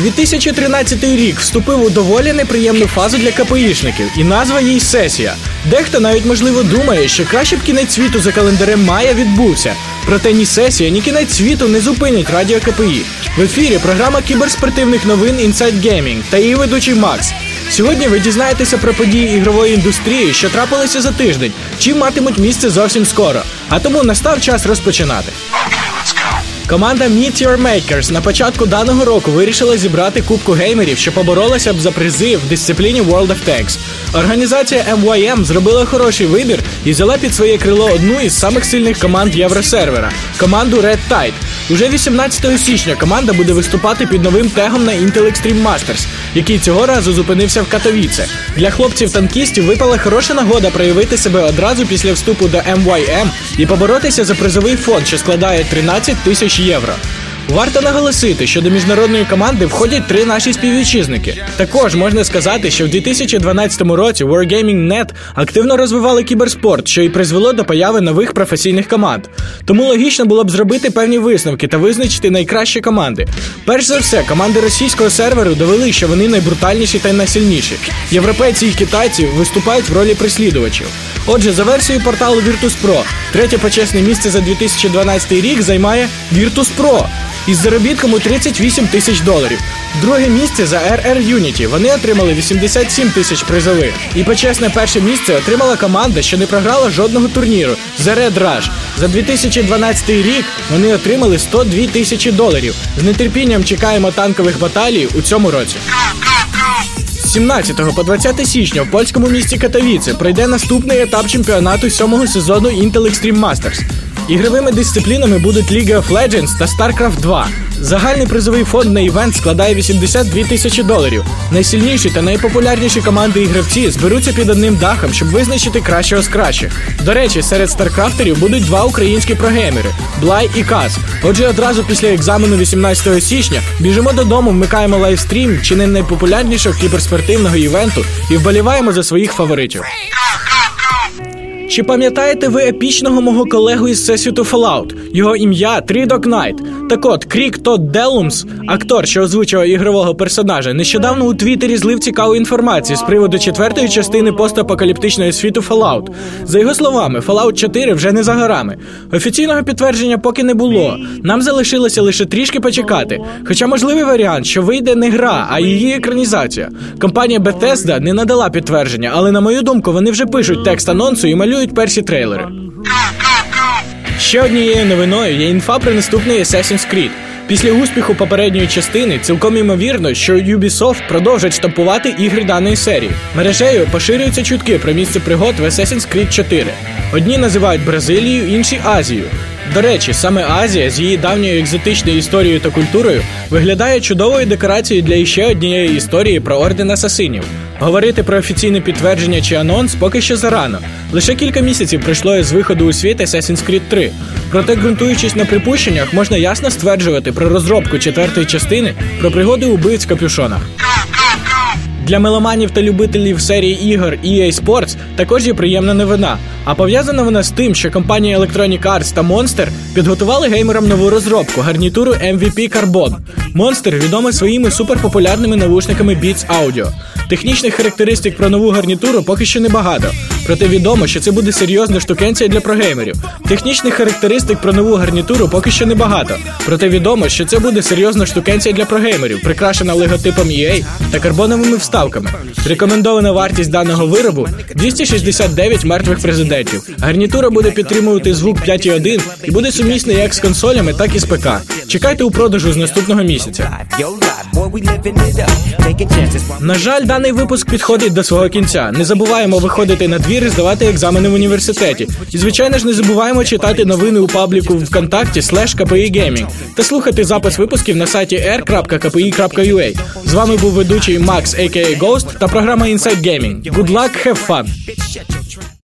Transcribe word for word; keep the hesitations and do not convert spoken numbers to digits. дві тисячі тринадцятий рік вступив у доволі неприємну фазу для КПІшників, і назва їй сесія. Дехто навіть, можливо, думає, що краще б кінець світу за календарем мая відбувся. Проте ні сесія, ні кінець світу не зупинять радіо КПІ. В ефірі програма кіберспортивних новин Inside Gaming та її ведучий Макс. Сьогодні ви дізнаєтеся про події ігрової індустрії, що трапилися за тиждень, чи матимуть місце зовсім скоро. А тому настав час розпочинати. Команда Meet Your Makers на початку даного року вирішила зібрати кубку геймерів, що поборолася б за призи в дисципліні World of Tanks. Організація ем вай ем зробила хороший вибір і взяла під своє крило одну із самих сильних команд Євросервера – команду Red Tide. Уже вісімнадцятого січня команда буде виступати під новим тегом на Intel Extreme Masters, який цього разу зупинився в Катовіце. Для хлопців-танкістів випала хороша нагода проявити себе одразу після вступу до ем вай ем і поборотися за призовий фонд, що складає тринадцять тисяч євро. Варто наголосити, що до міжнародної команди входять три наші співвітчизники. Також можна сказати, що в дві тисячі дванадцятому році Wargaming точка нет активно розвивали кіберспорт, що і призвело до появи нових професійних команд. Тому логічно було б зробити певні висновки та визначити найкращі команди. Перш за все, команди російського серверу довели, що вони найбрутальніші та найсильніші. Європейці і китайці виступають в ролі прислідувачів. Отже, за версією порталу Virtus.pro, третє почесне місце за дві тисячі дванадцятий рік займає Virtus.pro із заробітком у тридцять вісім тисяч доларів. Друге місце за ар ар Unity. Вони отримали вісімдесят сім тисяч призових. І почесне перше місце отримала команда, що не програла жодного турніру – The Red Rage. За дві тисячі дванадцятий рік вони отримали сто дві тисячі доларів. З нетерпінням чекаємо танкових баталій у цьому році. З сімнадцятого по двадцяте січня в польському місті Катовіце пройде наступний етап чемпіонату сьомого сезону Intel Extreme Masters. Ігровими дисциплінами будуть League of Legends та StarCraft два. Загальний призовий фонд на івент складає вісімдесят дві тисячі доларів. Найсильніші та найпопулярніші команди і гравці зберуться під одним дахом, щоб визначити кращого з кращих. До речі, серед старкрафтерів будуть два українські прогеймери – Bly і Kaz. Отже, одразу після екзамену вісімнадцятого січня біжимо додому, вмикаємо лайвстрім чи не найпопулярнішого кіберспортивного івенту і вболіваємо за своїх фаворитів. Чи пам'ятаєте ви епічного мого колегу із всесвіту Fallout? Його ім'я Three Dog Knight. Так от, Крік Тод Делумс, актор, що озвучував ігрового персонажа, нещодавно у Твіттері злив цікаву інформацію з приводу четвертої частини постапокаліптичного світу Fallout. За його словами, Fallout чотири вже не за горами. Офіційного підтвердження поки не було. Нам залишилося лише трішки почекати. Хоча можливий варіант, що вийде не гра, а її екранізація. Компанія Bethesda не надала підтвердження, але, на мою думку, вони вже пишуть текст анонсу і малюють перші трейлери. Ще однією новиною є інфа про наступний Assassin's Creed. Після успіху попередньої частини цілком імовірно, що Ubisoft продовжить штампувати ігри даної серії. Мережею поширюються чутки про місце пригод в Assassin's Creed чотири. Одні називають Бразилію, інші Азію. До речі, саме Азія з її давньою екзотичною історією та культурою виглядає чудовою декорацією для іще однієї історії про орден асасинів. Говорити про офіційне підтвердження чи анонс поки що зарано. Лише кілька місяців пройшло із виходу у світ Assassin's Creed три. Проте, ґрунтуючись на припущеннях, можна ясно стверджувати про розробку четвертої частини про пригоди убивць в капюшонах. Для меломанів та любителів серії ігор і ей Sports також є приємна новина. А пов'язана вона з тим, що компанії Electronic Arts та Monster підготували геймерам нову розробку – гарнітуру ем ві пі Carbon. Monster відомий своїми суперпопулярними навушниками Beats Audio. Технічних характеристик про нову гарнітуру поки що небагато. Проте відомо, що це буде серйозна штукенція для прогеймерів. Технічних характеристик про нову гарнітуру поки що небагато. Проте відомо, що це буде серйозна штукенція для прогеймерів, прикрашена логотипом і ей та карбоновими вставками. Рекомендована вартість даного виробу – двісті шістдесят дев'ять мертвих президентів. Гарнітура буде підтримувати звук п'ять один і буде сумісна як з консолями, так і з пе ка. Чекайте у продажу з наступного місяця. На жаль, даний випуск підходить до свого кінця. Не забуваємо виходити на двір і здавати екзамени в університеті. І, звичайно ж, не забуваємо читати новини у пабліку ВКонтакті слеш КПІGaming та слухати запис випусків на сайті ар крапка ка пі і крапка ю а. З вами був ведучий Макс, а ка а Ghost, та програма Inside Gaming. Good luck, have fun!